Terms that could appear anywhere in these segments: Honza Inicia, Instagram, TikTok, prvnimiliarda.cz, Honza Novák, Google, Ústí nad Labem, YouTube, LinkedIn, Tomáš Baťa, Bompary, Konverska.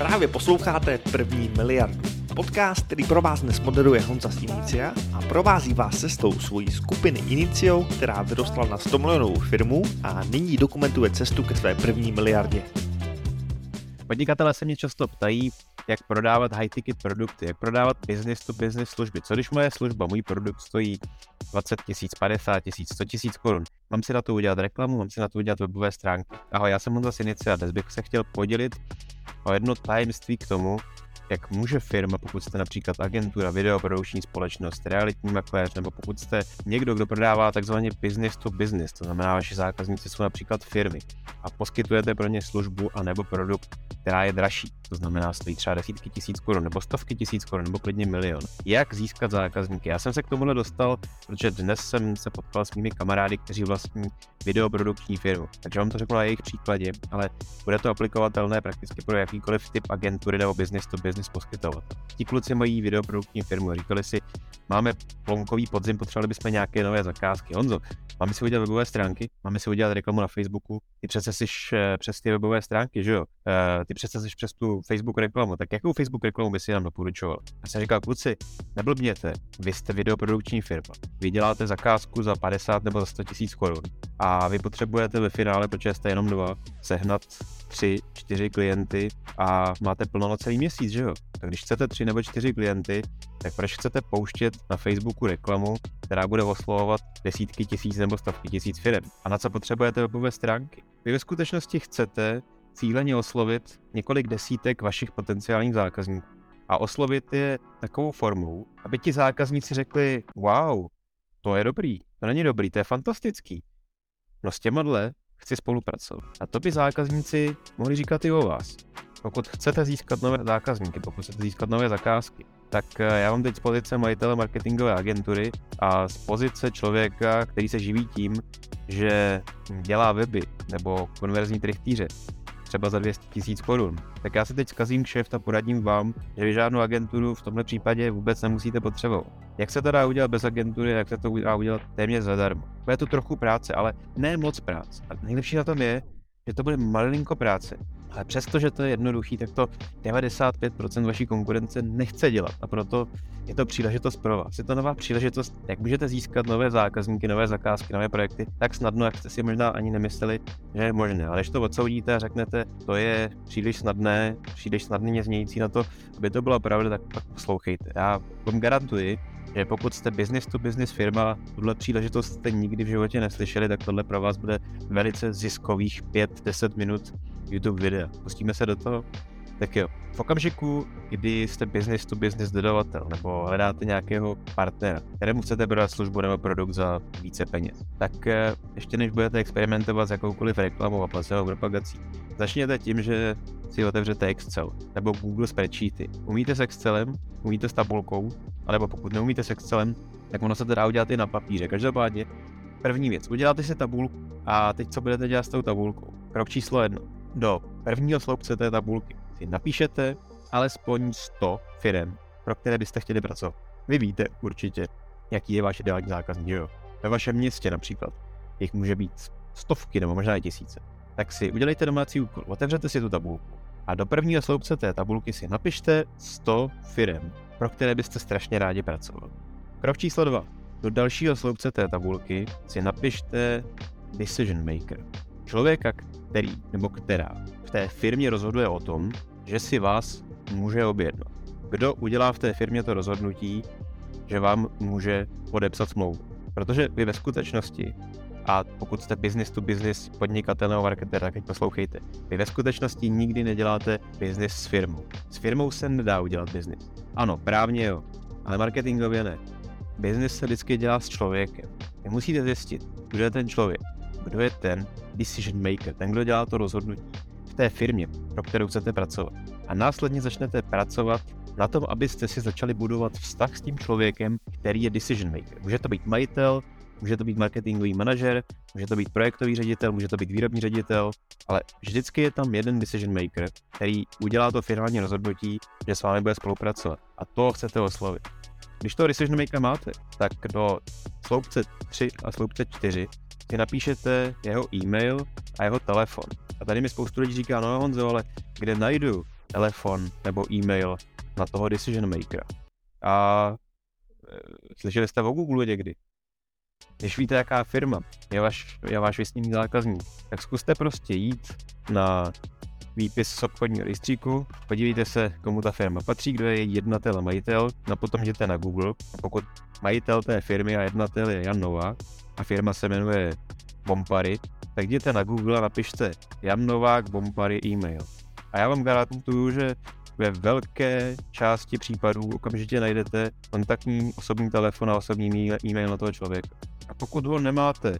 Právě posloucháte První miliardu. Podcast, který pro vás dnes moderuje Honza Inicia a provází vás cestou svojí skupiny Iniciou, která vyrostla na 100 milionovou firmu a nyní dokumentuje cestu ke své první miliardě. Podnikatelé se mě často ptají, jak prodávat high-ticket produkty, jak prodávat business-to-business služby. Co když moje služba, můj produkt stojí 20 tisíc, 50 tisíc, 100 tisíc korun? Mám si na to udělat reklamu, mám si na to udělat webové stránky. Ahoj, já jsem Honza Inicia a dnes bych se chtěl podělit o jedno tajemství k tomu, jak může firma, pokud jste například agentura, videoprodukční společnost, realitní makléř, nebo pokud jste někdo, kdo prodává takzvaně business to business, to znamená, vaši zákazníci jsou například firmy a poskytujete pro ně službu anebo produkt, která je dražší, to znamená stojí třeba desítky tisíc korun, nebo stovky tisíc korun, nebo klidně milion. Jak získat zákazníky? Já jsem se k tomuhle dostal, protože dnes jsem se potkal s mými kamarády, kteří vlastní videoprodukční firmu. Takže vám to řeknu na jejich příkladě, ale bude to aplikovatelné prakticky pro jakýkoliv typ agentury nebo business to business poskytovat. Ti kluci mají videoprodukční firmu, říkali si, máme plonkový podzim, potřebovali bychom nějaké nové zakázky. Honzo, máme si udělat webové stránky, máme si udělat reklamu na Facebooku, ty přece jsi přes ty webové stránky, že jo? Ty přece jsi přes tu Facebook reklamu, tak jakou Facebook reklamu by si nám doporučoval? Já jsem říkal, kluci, neblbněte, vy jste videoprodukční firma, vy děláte zakázku za 50 nebo za 100 tisíc korun a vy potřebujete ve finále, protože jste jenom dva, sehnat 3-4 klienty a máte plno na celý měsíc, že jo? Tak když chcete 3 nebo 4 klienty, tak proč chcete pouštět na Facebooku reklamu, která bude oslovovat desítky tisíc nebo stovky tisíc firem? A na co potřebujete webové stránky? Vy ve skutečnosti chcete cíleně oslovit několik desítek vašich potenciálních zákazníků a oslovit je takovou formou, aby ti zákazníci řekli, wow, to je dobrý, to není dobrý, to je fantastický. No s těmadle chci spolupracovat. A to by zákazníci mohli říkat i o vás. Pokud chcete získat nové zákazníky, pokud chcete získat nové zakázky, tak já vám teď z pozice majitele marketingové agentury a z pozice člověka, který se živí tím, že dělá weby nebo konverzní trychtýře, třeba za 200 tisíc korun, tak já si teď zkazím kšeft a poradím vám, že vy žádnou agenturu v tomhle případě vůbec nemusíte potřebovat. Jak se to dá udělat bez agentury, jak se to dá udělat téměř zadarmo. Bude to trochu práce, ale ne moc práce. A nejlepší na tom je, že to bude malinko práce, ale přesto, že to je jednoduchý, tak to 95% vaší konkurence nechce dělat a proto je to příležitost pro vás. Je to nová příležitost, jak můžete získat nové zákazníky, nové zakázky, nové projekty tak snadno, jak jste si možná ani nemysleli, že je možné. Ale když to odsoudíte a řeknete, to je příliš snadné, příliš snadně znějící na to, aby to byla pravda, tak pak poslouchejte. Já vám garantuji, že pokud jste business to business firma, tuhle příležitost jste nikdy v životě neslyšeli, tak tohle pro vás bude velice ziskových 5-10 minut YouTube videa. Pustíme se do toho? Tak jo, v okamžiku, kdy jste business to business dodavatel nebo hledáte nějakého partnera, kterému chcete prodat službu nebo produkt za více peněz, tak ještě než budete experimentovat s jakoukoliv reklamou a placenou propagací, začněte tím, že si otevřete Excel nebo Google spreadsheety. Umíte s Excelem, umíte s tabulkou, anebo pokud neumíte s Excelem, tak ono se to dá udělat i na papíře. Každopádně první věc, uděláte si tabulku a teď co budete dělat s tou tabulkou? Krok číslo 1. Do prvního sloupce té tabulky si napíšete alespoň 100 firem, pro které byste chtěli pracovat. Vy víte určitě, jaký je váš ideální zákazník, jo. Ve vašem městě například, jich může být stovky nebo možná i tisíce. Tak si udělejte domácí úkol, otevřete si tu tabulku a do prvního sloupce té tabulky si napište 100 firem, pro které byste strašně rádi pracovali. Krok číslo 2. Do dalšího sloupce té tabulky si napište decision maker. Člověka, který nebo která v té firmě rozhoduje o tom, že si vás může objednat. Kdo udělá v té firmě to rozhodnutí, že vám může podepsat smlouvu. Protože vy ve skutečnosti, a pokud jste business to business podnikatel nebo marketer, tak teď poslouchejte. Vy ve skutečnosti nikdy neděláte business s firmou. S firmou se nedá udělat business. Ano, právně jo, ale marketingově ne. Business se vždycky dělá s člověkem. Vy musíte zjistit, kdo je ten člověk. Kdo je ten decision maker, ten, kdo dělá to rozhodnutí v té firmě, pro kterou chcete pracovat. A následně začnete pracovat na tom, abyste si začali budovat vztah s tím člověkem, který je decision maker. Může to být majitel, může to být marketingový manažer, může to být projektový ředitel, může to být výrobní ředitel, ale vždycky je tam jeden decision maker, který udělá to finální rozhodnutí, že s vámi bude spolupracovat. A to chcete oslovit. Když toho decision makera máte, tak do sloupce 3 a sloupce 4 si napíšete jeho e-mail a jeho telefon. A tady mi spoustu lidí říká, no Honzo, ale kde najdu telefon nebo e-mail na toho decision makera. A slyšeli jste o Google někdy? Když víte, jaká firma je váš věstný zákazník, tak zkuste prostě jít na výpis z obchodního rejstříku, podívejte se, komu ta firma patří, kdo je její jednatel a majitel, a potom jděte na Google. Pokud majitel té firmy a jednatel je Jan Novák a firma se jmenuje Bompary, tak jděte na Google a napište Jan Novák Bompary e-mail. A já vám garantuju, že ve velké části případů okamžitě najdete kontaktní osobní telefon a osobní e-mail na toho člověka. A pokud ho nemáte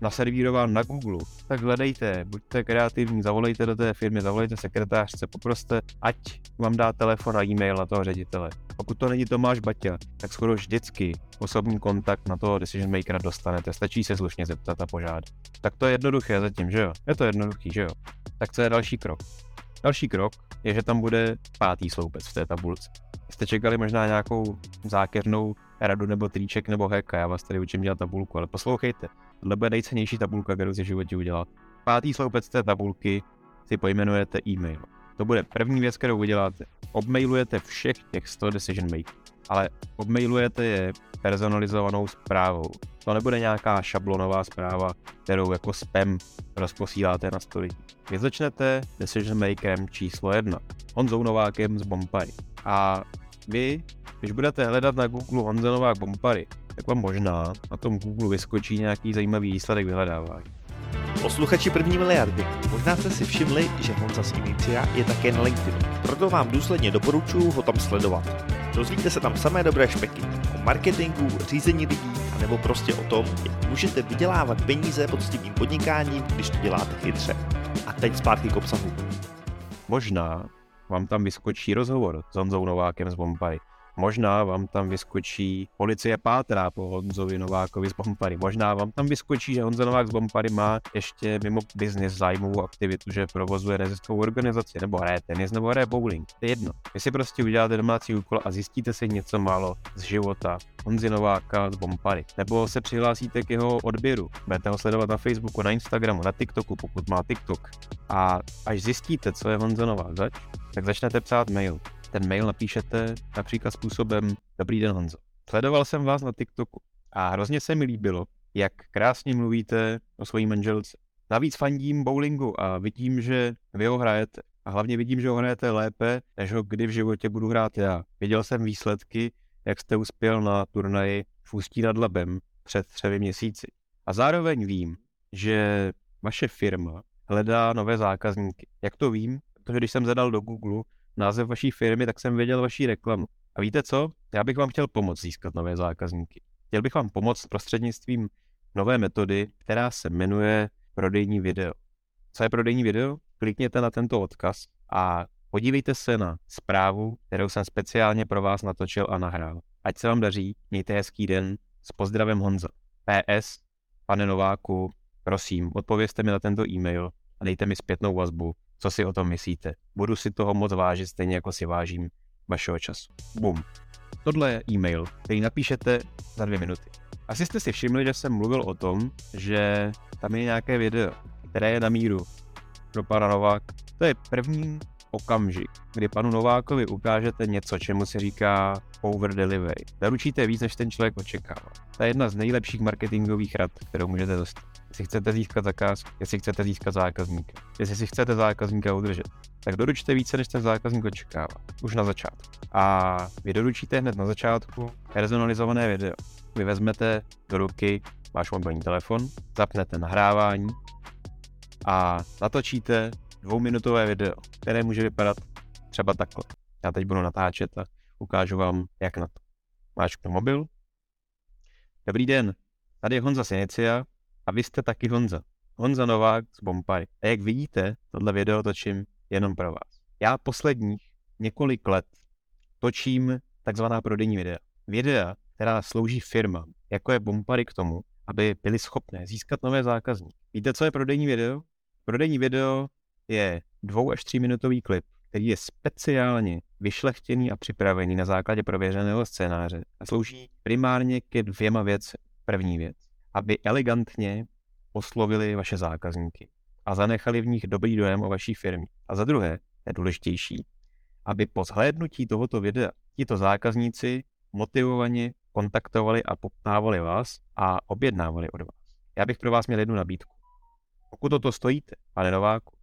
naservírován na Google, tak hledejte, buďte kreativní, zavolejte do té firmy, zavolejte sekretářce, poproste, ať vám dá telefon a e-mail na toho ředitele. Pokud to není Tomáš Baťa, tak skoro vždycky osobní kontakt na toho decision makera dostanete, stačí se slušně zeptat a požádat. Tak to je jednoduché zatím, že jo? Je to jednoduchý, že jo? Tak co je další krok? Další krok je, že tam bude 5. sloupec v té tabulce. Jste čekali možná nějakou zákeřnou radu nebo triček nebo hack, já vás tady učím dělat tabulku, ale poslouchejte, tohle bude nejcennější tabulka, kterou si v životě udělat. 5. sloupec té tabulky si pojmenujete e-mail. To bude první věc, kterou uděláte. Obmailujete všech těch 100 decision makerů, ale obmailujete je personalizovanou zprávou. To nebude nějaká šablonová zpráva, kterou jako spam rozposíláte na 100 lidí. Vy začnete decision makerem číslo 1, Honzou Novákem z Bompary. A vy, když budete hledat na Google Honza Novák Bompary, tak vám možná na tom Google vyskočí nějaký zajímavý výsledek vyhledávání. Posluchači první miliardy, možná jste si všimli, že Honza Inicia je také na LinkedInu, proto vám důsledně doporučuji ho tam sledovat. Dozvíte se tam samé dobré špeky o marketingu, řízení lidí, anebo prostě o tom, jak můžete vydělávat peníze poctivým podnikáním, když to děláte chytře. A teď zpátky k obsahu. Možná vám tam vyskočí rozhovor s Honzou Novákem z Bompary. Možná vám tam vyskočí policie pátrá po Honzovi Novákovi z Bompary. Možná vám tam vyskočí, že Honza Novák z Bompary má ještě mimo biznis zájmovou aktivitu, že provozuje neziskovou organizaci, nebo hraje tenis, nebo hraje bowling. To je jedno. Vy si prostě uděláte domácí úkol a zjistíte si něco málo z života Honzy Nováka z Bompary. Nebo se přihlásíte k jeho odběru. Budete ho sledovat na Facebooku, na Instagramu, na TikToku, pokud má TikTok. A až zjistíte, co je Honza Novák zač, tak začnete psát mail. Ten mail napíšete například způsobem Dobrý den Honzo. Sledoval jsem vás na TikToku a hrozně se mi líbilo, jak krásně mluvíte o svojí manželce. Navíc fandím bowlingu a vidím, že vy ho hrajete. A hlavně vidím, že ho hrajete lépe, než ho kdy v životě budu hrát já. Viděl jsem výsledky, jak jste uspěl na turnaji v Ústí nad Labem před 3 měsíci. A zároveň vím, že vaše firma hledá nové zákazníky. Jak to vím? Protože když jsem zadal do Google název vaší firmy, tak jsem věděl vaší reklamu. A víte co? Já bych vám chtěl pomoct získat nové zákazníky. Chtěl bych vám pomoct prostřednictvím nové metody, která se jmenuje prodejní video. Co je prodejní video? Klikněte na tento odkaz a podívejte se na zprávu, kterou jsem speciálně pro vás natočil a nahrál. Ať se vám daří, mějte hezký den, s pozdravem Honza. PS, pane Nováku, prosím, odpovězte mi na tento e-mail a dejte mi zpětnou vazbu. Co si o tom myslíte? Budu si toho moc vážit, stejně jako si vážím vašeho času. Bum. Tohle je e-mail, který napíšete za 2 minuty. Asi jste si všimli, že jsem mluvil o tom, že tam je nějaké video, které je na míru pro pana Nováka. To je první okamžik, kdy panu Novákovi ukážete něco, čemu se říká over delivery. Zaručíte víc, než ten člověk očekává. To je jedna z nejlepších marketingových rad, kterou můžete dostat. Jestli chcete získat zakázku, jestli chcete získat zákazníka, jestli si chcete zákazníka udržet, tak doručte více, než ten zákazník očekává. Už na začátku. A vy doručíte hned na začátku personalizované video. Vy vezmete do ruky váš mobilní telefon, zapnete nahrávání a natočíte 2minutové video, které může vypadat třeba takhle. Já teď budu natáčet a ukážu vám, jak na to. Máčknu mobil. Dobrý den, tady je Honza Inicia. A vy jste taky Honza. Honza Novák z Bompary. A jak vidíte, tohle video točím jenom pro vás. Já posledních několik let točím takzvaná prodejní videa. Videa, která slouží firmám, jako je Bompary, k tomu, aby byly schopné získat nové zákazníky. Víte, co je prodejní video? Prodejní video je 2- až 3-minutový klip, který je speciálně vyšlechtěný a připravený na základě prověřeného scénáře a slouží primárně ke 2 věcem. První věc, aby elegantně oslovili vaše zákazníky a zanechali v nich dobrý dojem o vaší firmě. A za druhé, je důležitější, aby po zhlédnutí tohoto videa tito zákazníci motivovaně kontaktovali a poptávali vás a objednávali od vás. Já bych pro vás měl jednu nabídku. Pokud toto stojíte, pane Nováku,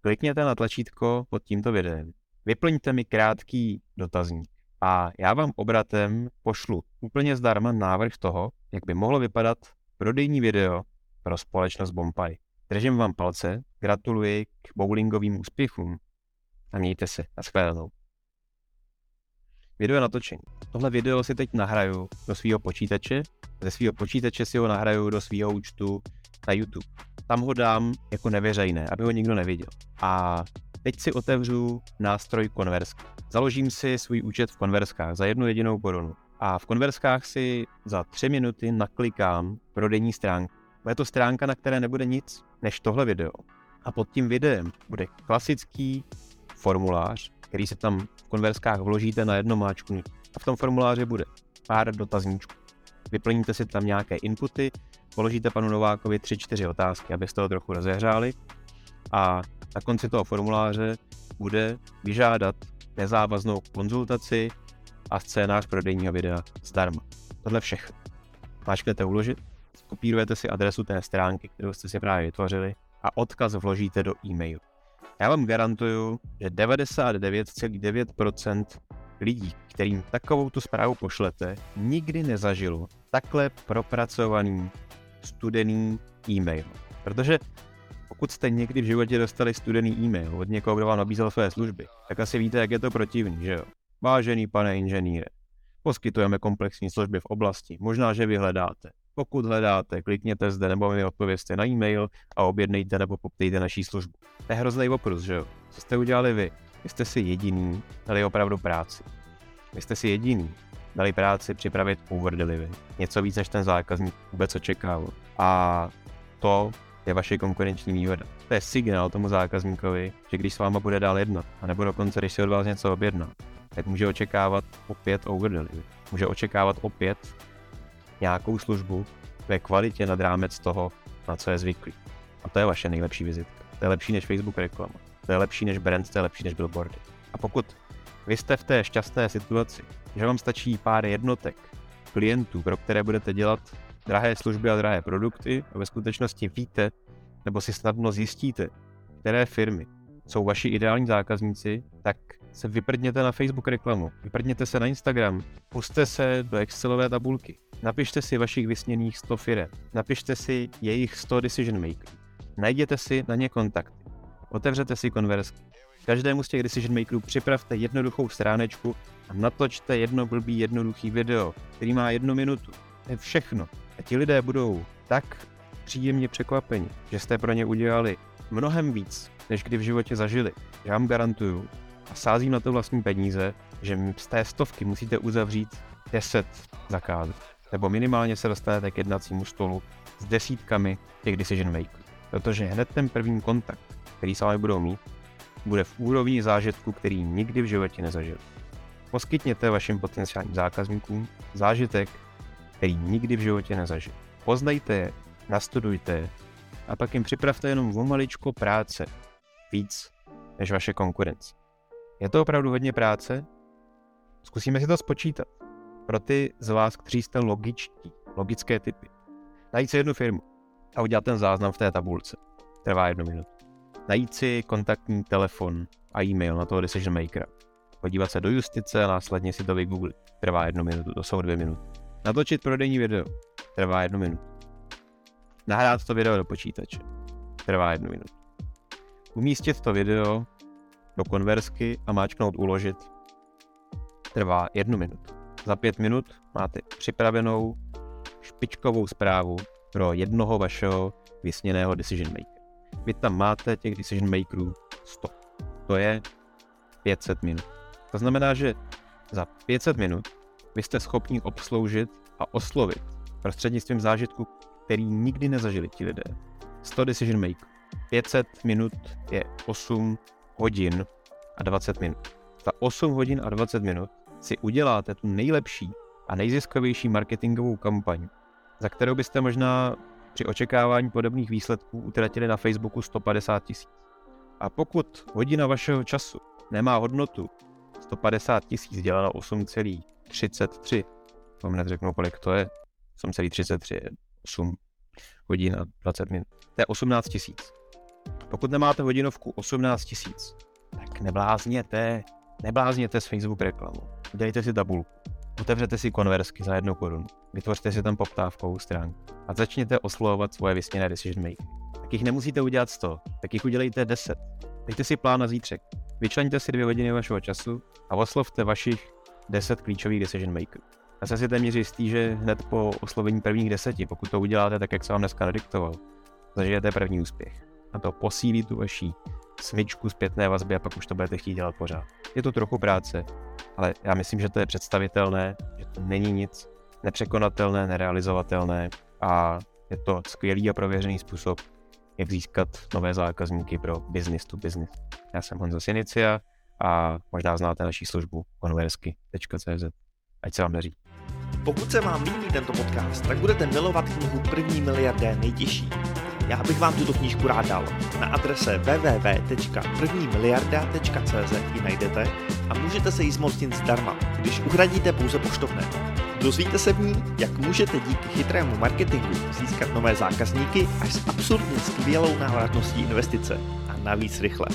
klikněte na tlačítko pod tímto videem, vyplňte mi krátký dotazník a já vám obratem pošlu úplně zdarma návrh toho, jak by mohlo vypadat prodejní video pro společnost Bompary. Držím vám palce, gratuluji k bowlingovým úspěchům a mějte se, nashledanou. Video je natočený. Tohle video si teď nahraju do svého počítače, ze svého počítače si ho nahraju do svého účtu na YouTube. Tam ho dám jako neveřejné, aby ho nikdo neviděl. A teď si otevřu nástroj Konverska. Založím si svůj účet v Konverskách za 1 jedinou korunu. A v Konverskách si za 3 minuty naklikám prodejní stránku. Bude to stránka, na které nebude nic než tohle video. A pod tím videem bude klasický formulář, který se tam v Konverskách vložíte na jedno máčknutí. A v tom formuláři bude pár dotazníčků. Vyplníte si tam nějaké inputy, položíte panu Novákovi 3-4 otázky, abyste ho trochu rozehřáli. A na konci toho formuláře bude vyžádat nezávaznou konzultaci a scénář prodejního videa zdarma. Tohle všechno. Máčknete uložit, kopírujete si adresu té stránky, kterou jste si právě vytvořili, a odkaz vložíte do e-mailu. Já vám garantuju, že 99,9% lidí, kterým takovou tu zprávu pošlete, nikdy nezažilo takhle propracovaný studený e-mail. Protože pokud jste někdy v životě dostali studený e-mail od někoho, kdo vám nabízel své služby, tak asi víte, jak je to protivný, že jo? Vážený pane inženýre, poskytujeme komplexní služby v oblasti, možná, že vy hledáte. Pokud hledáte, klikněte zde nebo mi odpovězte na e-mail a objednejte nebo poptejte naší službu. To je hrozný oprus, že jo? Co jste udělali vy? Vy jste si jediný dali opravdu práci. Vy jste si jediný dali práci připravit over delivery. Něco víc, než ten zákazník vůbec očekával. A to je vaše konkurenční výhoda. To je signál tomu zákazníkovi, že když s váma bude dál jednat, anebo dokonce, když si od vás něco objedná, tak může očekávat opět over delivery. Může očekávat opět nějakou službu ve kvalitě nad rámec toho, na co je zvyklý. A to je vaše nejlepší vizitka. To je lepší než Facebook reklama. To je lepší než brand, to je lepší než billboardy. A pokud vy jste v té šťastné situaci, že vám stačí pár jednotek klientů, pro které budete dělat drahé služby a drahé produkty, a ve skutečnosti víte, nebo si snadno zjistíte, které firmy jsou vaši ideální zákazníci, tak se vyprdněte na Facebook reklamu, vyprdněte se na Instagram, pusťte se do Excelové tabulky, napište si vašich vysněných 100 firem, napište si jejich 100 decision makerů, najděte si na ně kontakty, otevřete si konversky. Každému z těch decision makerů připravte jednoduchou stránečku a natočte jedno blbý jednoduchý video, který má 1 minutu. To je všechno. A ti lidé budou tak příjemně překvapeni, že jste pro ně udělali mnohem víc, než kdy v životě zažili. Já vám garantuju a sázím na to vlastní peníze, že z té 100 musíte uzavřít 10 zakázek. Nebo minimálně se dostanete k jednacímu stolu s desítkami těch decision makerů. Protože hned ten první kontakt, který s vámi budou mít, bude v úrovni zážitku, který nikdy v životě nezažil. Poskytněte vašim potenciálním zákazníkům zážitek, který nikdy v životě nezažil. Poznajte je, nastudujte je a pak jim připravte jenom o maličko práce víc než vaše konkurence. Je to opravdu hodně práce? Zkusíme si to spočítat. Pro ty z vás, kteří jste logičtí, logické typy. Najít si jednu firmu a udělat ten záznam v té tabulce. Trvá 1 minutu. Najít si kontaktní telefon a e-mail na toho decision makera. Podívat se do justice a následně si to vygooglit. Trvá 1 minutu, to jsou 2 minuty. Natočit prodejní video. Trvá 1 minutu. Nahrát to video do počítače. Trvá 1 minutu. Umístit to video do konversky a máčknout uložit. Trvá 1 minutu. Za 5 minut máte připravenou špičkovou zprávu pro jednoho vašeho vysněného decision makera. Vy tam máte těch decision makerů 100. To je 500 minut. To znamená, že za 500 minut vy jste schopni obsloužit a oslovit prostřednictvím zážitku, který nikdy nezažili ti lidé. 100 decision makerů. 500 minut je 8 hodin a 20 minut. Za 8 hodin a 20 minut si uděláte tu nejlepší a nejziskovější marketingovou kampaň, za kterou byste možná při očekávání podobných výsledků utratili na Facebooku 150 000. A pokud hodina vašeho času nemá hodnotu 150 000 děláno 8,33, vám neřeknu, kolik to je, 8,33 je 8 hodin a 20 minut, to je 18 000. Pokud nemáte hodinovku 18 000, tak neblázněte s Facebook reklamou. Dejte si tabulku, otevřete si konversky za 1 korunu, vytvořte si tam poptávkovou stránku a začněte oslovovat svoje vysněné decision maker. Tak jich nemusíte udělat 100, tak jich udělejte 10. Dejte si plán na zítřek, vyčleňte si 2 hodiny vašeho času a oslovte vašich 10 klíčových decision makerů. A jsem si téměř jistý, že hned po oslovení prvních 10, pokud to uděláte tak, jak jsem vám dneska nadiktoval, zažijete první úspěch. A to posílí tu vaši smyčku zpětné vazby a pak už to budete chtít dělat pořád. Je to trochu práce, ale já myslím, že to je představitelné, že to není nic nepřekonatelné, nerealizovatelné a je to skvělý a prověřený způsob, jak získat nové zákazníky pro business to business. Já jsem Honza Inicia a možná znáte naši službu konversky.cz. Ať se vám daří. Pokud se vám líbí tento podcast, tak budete milovat knihu První miliardé nejtěžší. Já bych vám tuto knížku rád dal. Na adrese www.prvnimiliarda.cz ji najdete a můžete se jí zmocnit zdarma, když uhradíte pouze poštovné. Dozvíte se v ní, jak můžete díky chytrému marketingu získat nové zákazníky až s absurdně skvělou návratností investice a navíc rychle.